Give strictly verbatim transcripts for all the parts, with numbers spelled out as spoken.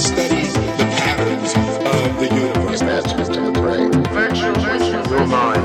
studies the patterns of the universe. That's just a great virtue, virtue, your mind.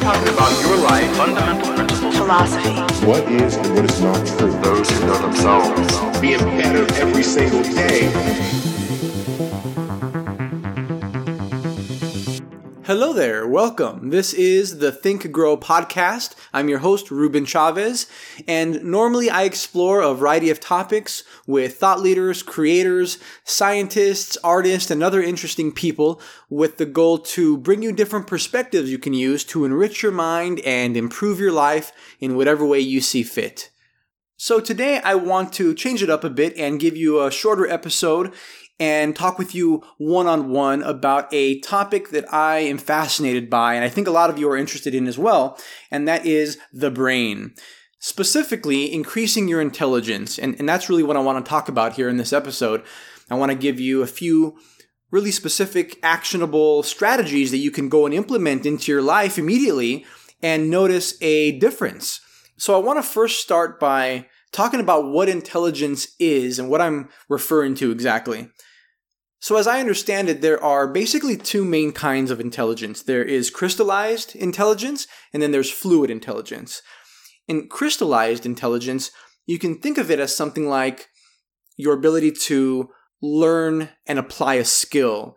Talking about your life, fundamental principles, philosophy. What is and what is not true? Those who know themselves. Being better every single day. Hello there, welcome. This is the Think Grow podcast. I'm your host, Ruben Chavez, and normally I explore a variety of topics with thought leaders, creators, scientists, artists, and other interesting people with the goal to bring you different perspectives you can use to enrich your mind and improve your life in whatever way you see fit. So today I want to change it up a bit and give you a shorter episode and talk with you one-on-one about a topic that I am fascinated by, and I think a lot of you are interested in as well, and that is the brain. Specifically, increasing your intelligence, and, and that's really what I want to talk about here in this episode. I want to give you a few really specific, actionable strategies that you can go and implement into your life immediately and notice a difference. So I want to first start by talking about what intelligence is and what I'm referring to exactly. So as I understand it, there are basically two main kinds of intelligence. There is crystallized intelligence, and then there's fluid intelligence. In crystallized intelligence, you can think of it as something like your ability to learn and apply a skill.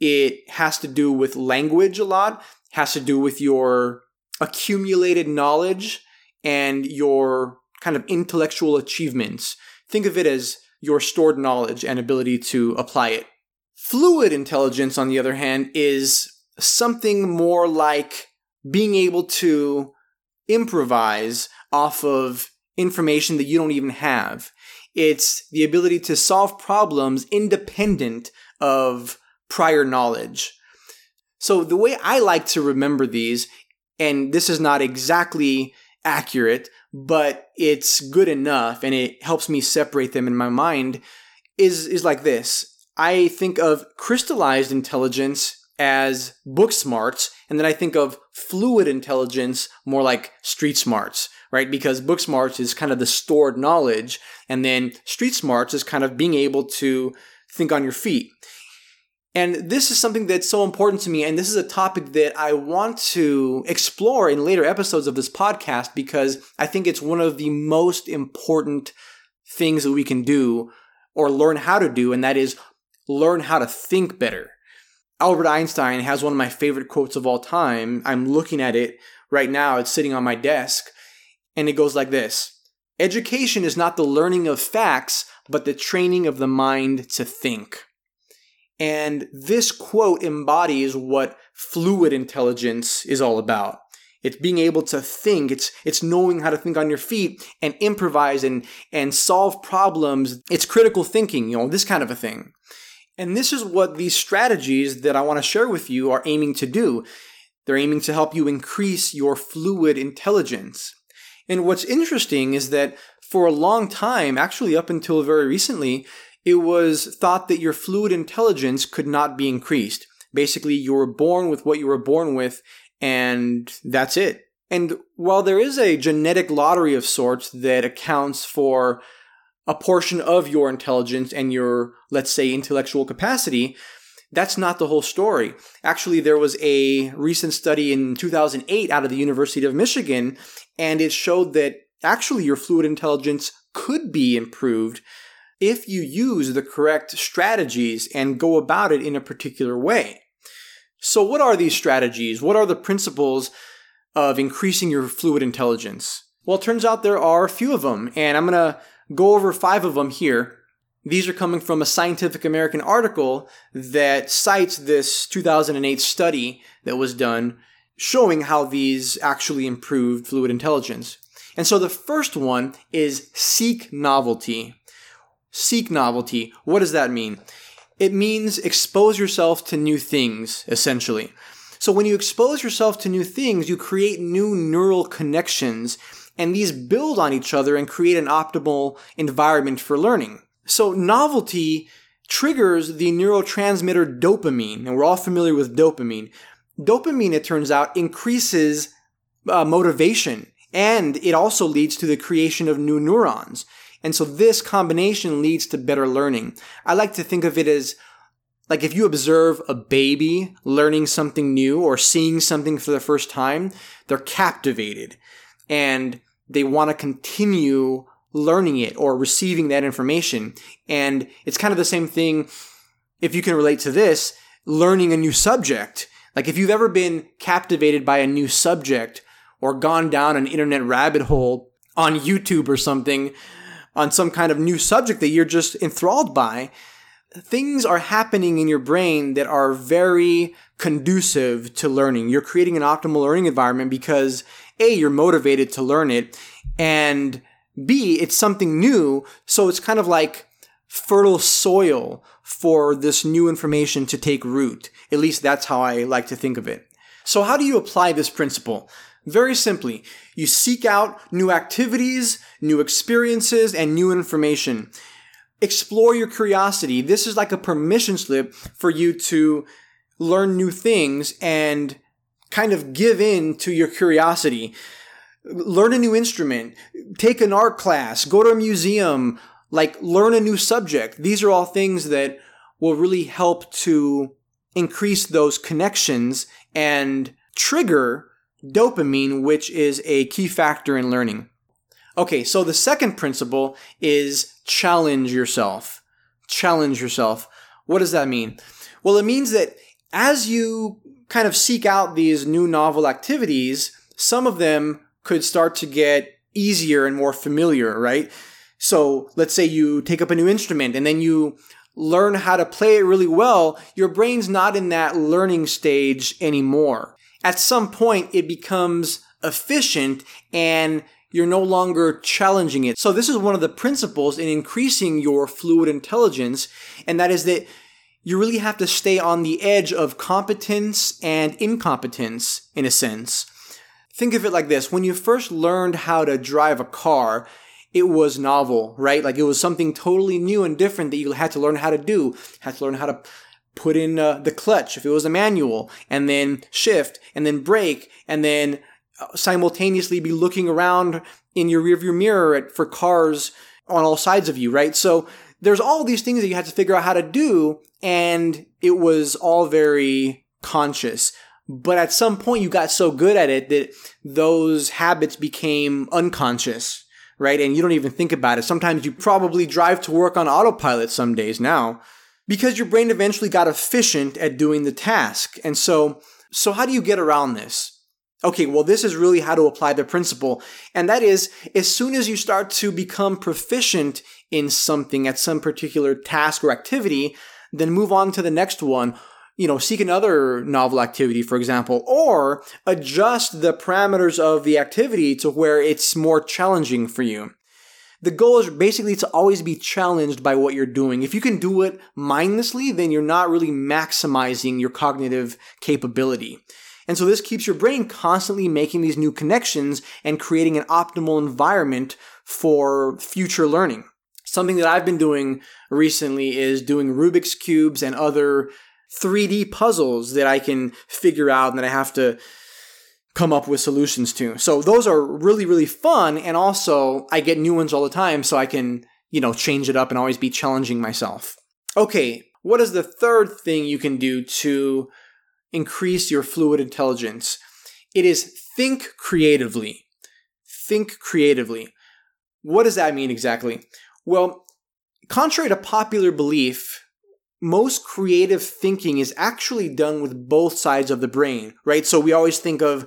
It has to do with language a lot, has to do with your accumulated knowledge and your kind of intellectual achievements. Think of it as your stored knowledge and ability to apply it. Fluid intelligence, on the other hand, is something more like being able to improvise off of information that you don't even have. It's the ability to solve problems independent of prior knowledge. So the way I like to remember these, and this is not exactly accurate, but it's good enough and it helps me separate them in my mind, is, is like this. I think of crystallized intelligence as book smarts, and then I think of fluid intelligence more like street smarts, right? Because book smarts is kind of the stored knowledge, and then street smarts is kind of being able to think on your feet. And this is something that's so important to me, and this is a topic that I want to explore in later episodes of this podcast because I think it's one of the most important things that we can do or learn how to do, and that is learn how to think better. Albert Einstein has one of my favorite quotes of all time. I'm looking at it right now. It's sitting on my desk, and it goes like this. Education is not the learning of facts, but the training of the mind to think. And this quote embodies what fluid intelligence is all about. It's being able to think. It's it's knowing how to think on your feet and improvise and, and solve problems. It's critical thinking, you know, this kind of a thing. And this is what these strategies that I want to share with you are aiming to do. They're aiming to help you increase your fluid intelligence. And what's interesting is that for a long time, actually up until very recently, it was thought that your fluid intelligence could not be increased. Basically, you were born with what you were born with, and that's it. And while there is a genetic lottery of sorts that accounts for a portion of your intelligence and your, let's say, intellectual capacity, that's not the whole story. Actually, there was a recent study in two thousand eight out of the University of Michigan, and it showed that actually your fluid intelligence could be improved if you use the correct strategies and go about it in a particular way. So what are these strategies? What are the principles of increasing your fluid intelligence? Well, it turns out there are a few of them, and I'm going to go over five of them here. These are coming from a Scientific American article that cites this two thousand eight study that was done showing how these actually improved fluid intelligence. And so the first one is seek novelty. Seek novelty. What does that mean? It means expose yourself to new things, essentially. So when you expose yourself to new things, you create new neural connections, and these build on each other and create an optimal environment for learning. So novelty triggers the neurotransmitter dopamine, and we're all familiar with dopamine. Dopamine, it turns out, increases uh, motivation, and it also leads to the creation of new neurons. And so this combination leads to better learning. I like to think of it as like if you observe a baby learning something new or seeing something for the first time, they're captivated and they want to continue learning it or receiving that information. And it's kind of the same thing, if you can relate to this, learning a new subject. Like if you've ever been captivated by a new subject or gone down an internet rabbit hole on YouTube or something, on some kind of new subject that you're just enthralled by, things are happening in your brain that are very conducive to learning. You're creating an optimal learning environment because A, you're motivated to learn it, and B, it's something new, so it's kind of like fertile soil for this new information to take root. At least that's how I like to think of it. So how do you apply this principle? Very simply, you seek out new activities, new experiences, and new information. Explore your curiosity. This is like a permission slip for you to learn new things and kind of give in to your curiosity. Learn a new instrument, take an art class, go to a museum, like learn a new subject. These are all things that will really help to increase those connections and trigger dopamine, which is a key factor in learning. Okay, so the second principle is challenge yourself. Challenge yourself. What does that mean? Well, it means that as you kind of seek out these new novel activities, some of them could start to get easier and more familiar, right? So let's say you take up a new instrument and then you learn how to play it really well. Your brain's not in that learning stage anymore. At some point, it becomes efficient and you're no longer challenging it. So this is one of the principles in increasing your fluid intelligence, and that is that you really have to stay on the edge of competence and incompetence, in a sense. Think of it like this. When you first learned how to drive a car, it was novel, right? Like it was something totally new and different that you had to learn how to do. Had to learn how to put in uh, the clutch if it was a manual, and then shift, and then brake, and then simultaneously be looking around in your rearview mirror at, for cars on all sides of you, right? So there's all these things that you had to figure out how to do, and it was all very conscious. But at some point, you got so good at it that those habits became unconscious, right? And you don't even think about it. Sometimes you probably drive to work on autopilot some days now because your brain eventually got efficient at doing the task. And so, so how do you get around this? Okay, well, this is really how to apply the principle. And that is, as soon as you start to become proficient in something at some particular task or activity, then move on to the next one. You know, seek another novel activity, for example, or adjust the parameters of the activity to where it's more challenging for you. The goal is basically to always be challenged by what you're doing. If you can do it mindlessly, then you're not really maximizing your cognitive capability. And so this keeps your brain constantly making these new connections and creating an optimal environment for future learning. Something that I've been doing recently is doing Rubik's Cubes and other three D puzzles that I can figure out and that I have to come up with solutions to. So those are really, really fun. And also I get new ones all the time, so I can, you know, change it up and always be challenging myself. Okay. What is the third thing you can do to increase your fluid intelligence? It is think creatively. Think creatively. What does that mean exactly? Well, contrary to popular belief, most creative thinking is actually done with both sides of the brain, right? So we always think of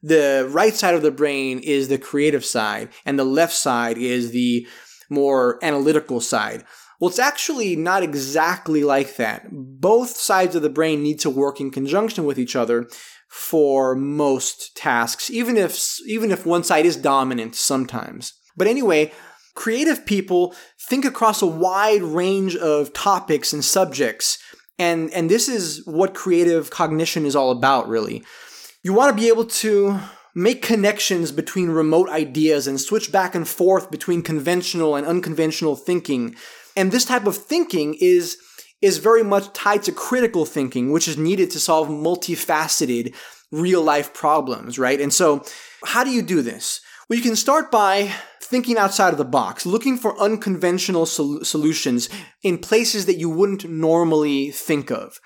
the right side of the brain is the creative side and the left side is the more analytical side. Well, it's actually not exactly like that. Both sides of the brain need to work in conjunction with each other for most tasks, even if, even if one side is dominant sometimes. But anyway, creative people think across a wide range of topics and subjects, and, and this is what creative cognition is all about, really. You want to be able to make connections between remote ideas and switch back and forth between conventional and unconventional thinking. And this type of thinking is, is very much tied to critical thinking, which is needed to solve multifaceted real-life problems, right? And so how do you do this? Well, you can start by thinking outside of the box, looking for unconventional sol- solutions in places that you wouldn't normally think of.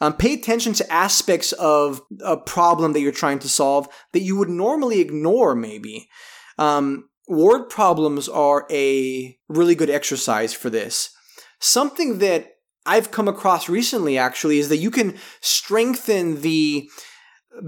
Um, pay attention to aspects of a problem that you're trying to solve that you would normally ignore, maybe. Um, word problems are a really good exercise for this. Something that I've come across recently, actually, is that you can strengthen the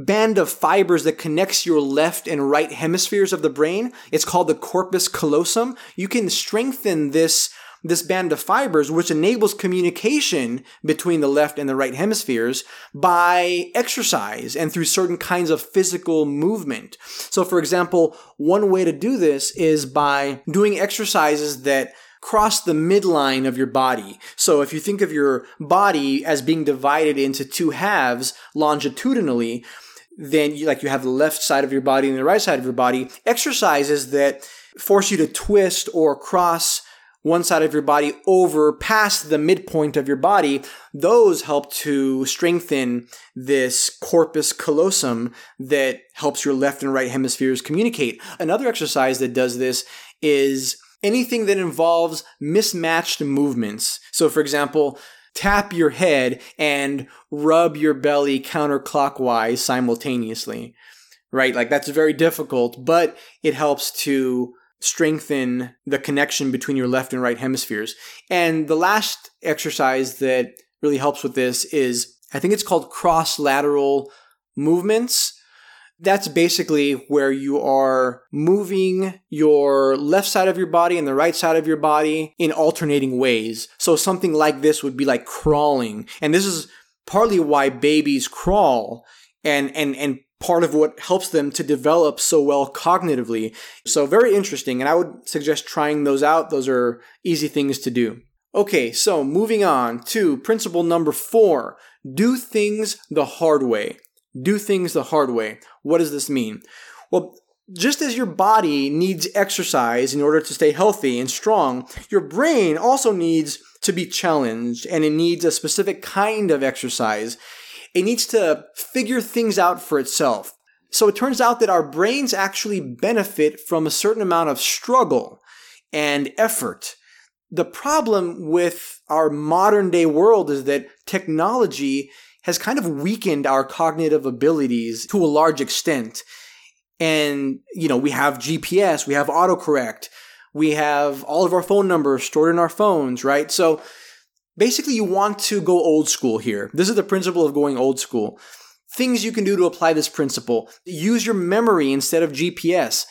band of fibers that connects your left and right hemispheres of the brain. It's called the corpus callosum. You can strengthen this this band of fibers, which enables communication between the left and the right hemispheres by exercise and through certain kinds of physical movement. So, for example, one way to do this is by doing exercises that cross the midline of your body. So if you think of your body as being divided into two halves longitudinally, then you, like you have the left side of your body and the right side of your body, exercises that force you to twist or cross one side of your body over past the midpoint of your body, those help to strengthen this corpus callosum that helps your left and right hemispheres communicate. Another exercise that does this is anything that involves mismatched movements. So, for example, tap your head and rub your belly counterclockwise simultaneously, right? Like, that's very difficult, but it helps to strengthen the connection between your left and right hemispheres. And the last exercise that really helps with this is, I think it's called cross-lateral movements. That's basically where you are moving your left side of your body and the right side of your body in alternating ways. So something like this would be like crawling. And this is partly why babies crawl and, and, and part of what helps them to develop so well cognitively. So very interesting. And I would suggest trying those out. Those are easy things to do. Okay, so moving on to principle number four. Do things the hard way. Do things the hard way. What does this mean? Well, just as your body needs exercise in order to stay healthy and strong, your brain also needs to be challenged, and it needs a specific kind of exercise. It needs to figure things out for itself. So it turns out that our brains actually benefit from a certain amount of struggle and effort. The problem with our modern day world is that technology has kind of weakened our cognitive abilities to a large extent. And, you know, we have G P S, we have autocorrect, we have all of our phone numbers stored in our phones, right? So basically you want to go old school here. This is the principle of going old school. Things you can do to apply this principle. Use your memory instead of G P S.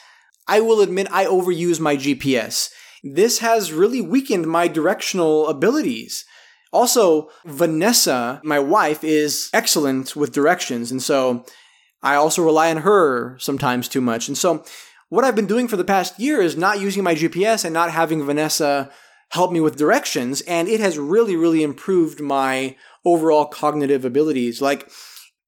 I will admit I overuse my G P S. This has really weakened my directional abilities. Also, Vanessa, my wife, is excellent with directions, and so I also rely on her sometimes too much. And so what I've been doing for the past year is not using my G P S and not having Vanessa help me with directions, and it has really, really improved my overall cognitive abilities. Like,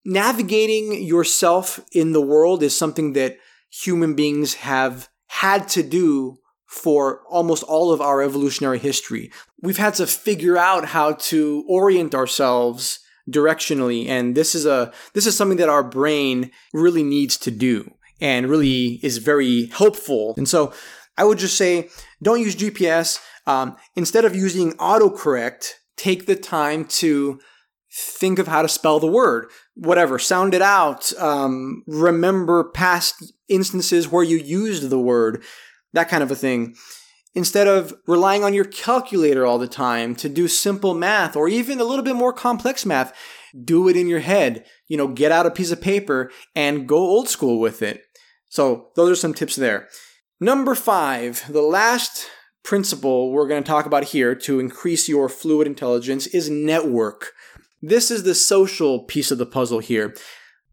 navigating yourself in the world is something that human beings have had to do for almost all of our evolutionary history. We've had to figure out how to orient ourselves directionally, and this is a this is something that our brain really needs to do and really is very helpful. And so I would just say, don't use G P S. Um, instead of using autocorrect, take the time to think of how to spell the word, whatever, sound it out, um, remember past instances where you used the word, that kind of a thing. Instead of relying on your calculator all the time to do simple math or even a little bit more complex math, do it in your head. You know, get out a piece of paper and go old school with it. So those are some tips there. Number five, the last principle we're going to talk about here to increase your fluid intelligence is network. This is the social piece of the puzzle here.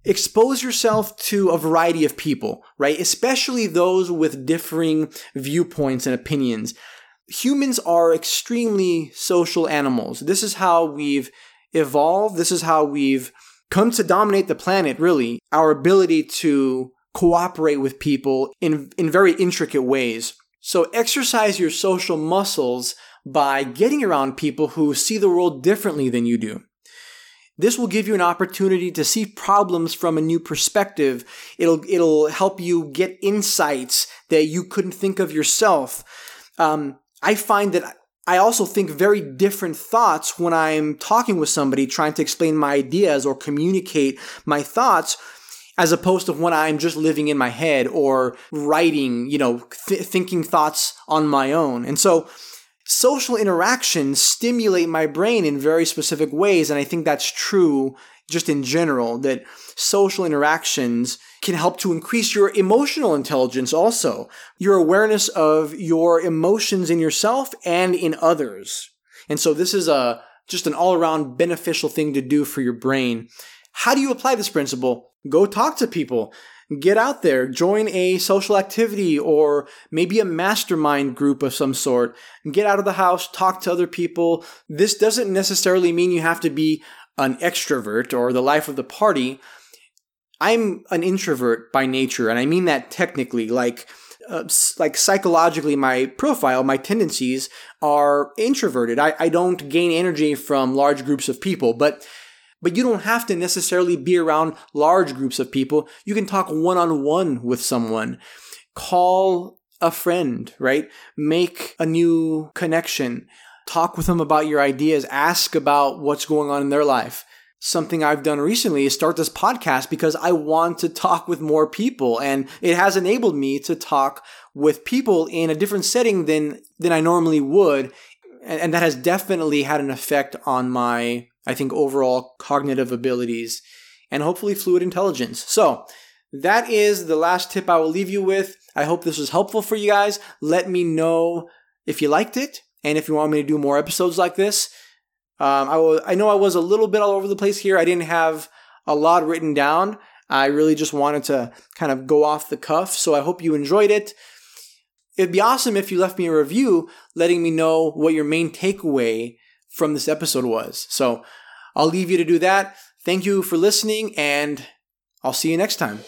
Expose yourself to a variety of people, right? Especially those with differing viewpoints and opinions. Humans are extremely social animals. This is how we've evolved. This is how we've come to dominate the planet, really. Our ability to cooperate with people in, in very intricate ways. So exercise your social muscles by getting around people who see the world differently than you do. This will give you an opportunity to see problems from a new perspective. It'll, it'll help you get insights that you couldn't think of yourself. Um, I find that I also think very different thoughts when I'm talking with somebody trying to explain my ideas or communicate my thoughts, as opposed to when I'm just living in my head or writing, you know, th- thinking thoughts on my own. And so social interactions stimulate my brain in very specific ways, and I think that's true just in general, that social interactions can help to increase your emotional intelligence also, your awareness of your emotions in yourself and in others. And so this is a just an all-around beneficial thing to do for your brain. How do you apply this principle? Go talk to people. Get out there, join a social activity or maybe a mastermind group of some sort. Get out of the house, talk to other people. This doesn't necessarily mean you have to be an extrovert or the life of the party. I'm an introvert by nature, and I mean that technically. Like, uh, like psychologically, my profile, my tendencies are introverted. I, I don't gain energy from large groups of people, but But you don't have to necessarily be around large groups of people. You can talk one-on-one with someone. Call a friend, right? Make a new connection. Talk with them about your ideas. Ask about what's going on in their life. Something I've done recently is start this podcast because I want to talk with more people. And it has enabled me to talk with people in a different setting than, than I normally would. And, and that has definitely had an effect on my, I think, overall cognitive abilities and hopefully fluid intelligence. So that is the last tip I will leave you with. I hope this was helpful for you guys. Let me know if you liked it and if you want me to do more episodes like this. Um, I, will, I know I was a little bit all over the place here. I didn't have a lot written down. I really just wanted to kind of go off the cuff. So I hope you enjoyed it. It'd be awesome if you left me a review letting me know what your main takeaway from this episode was. So I'll leave you to do that. Thank you for listening, and I'll see you next time.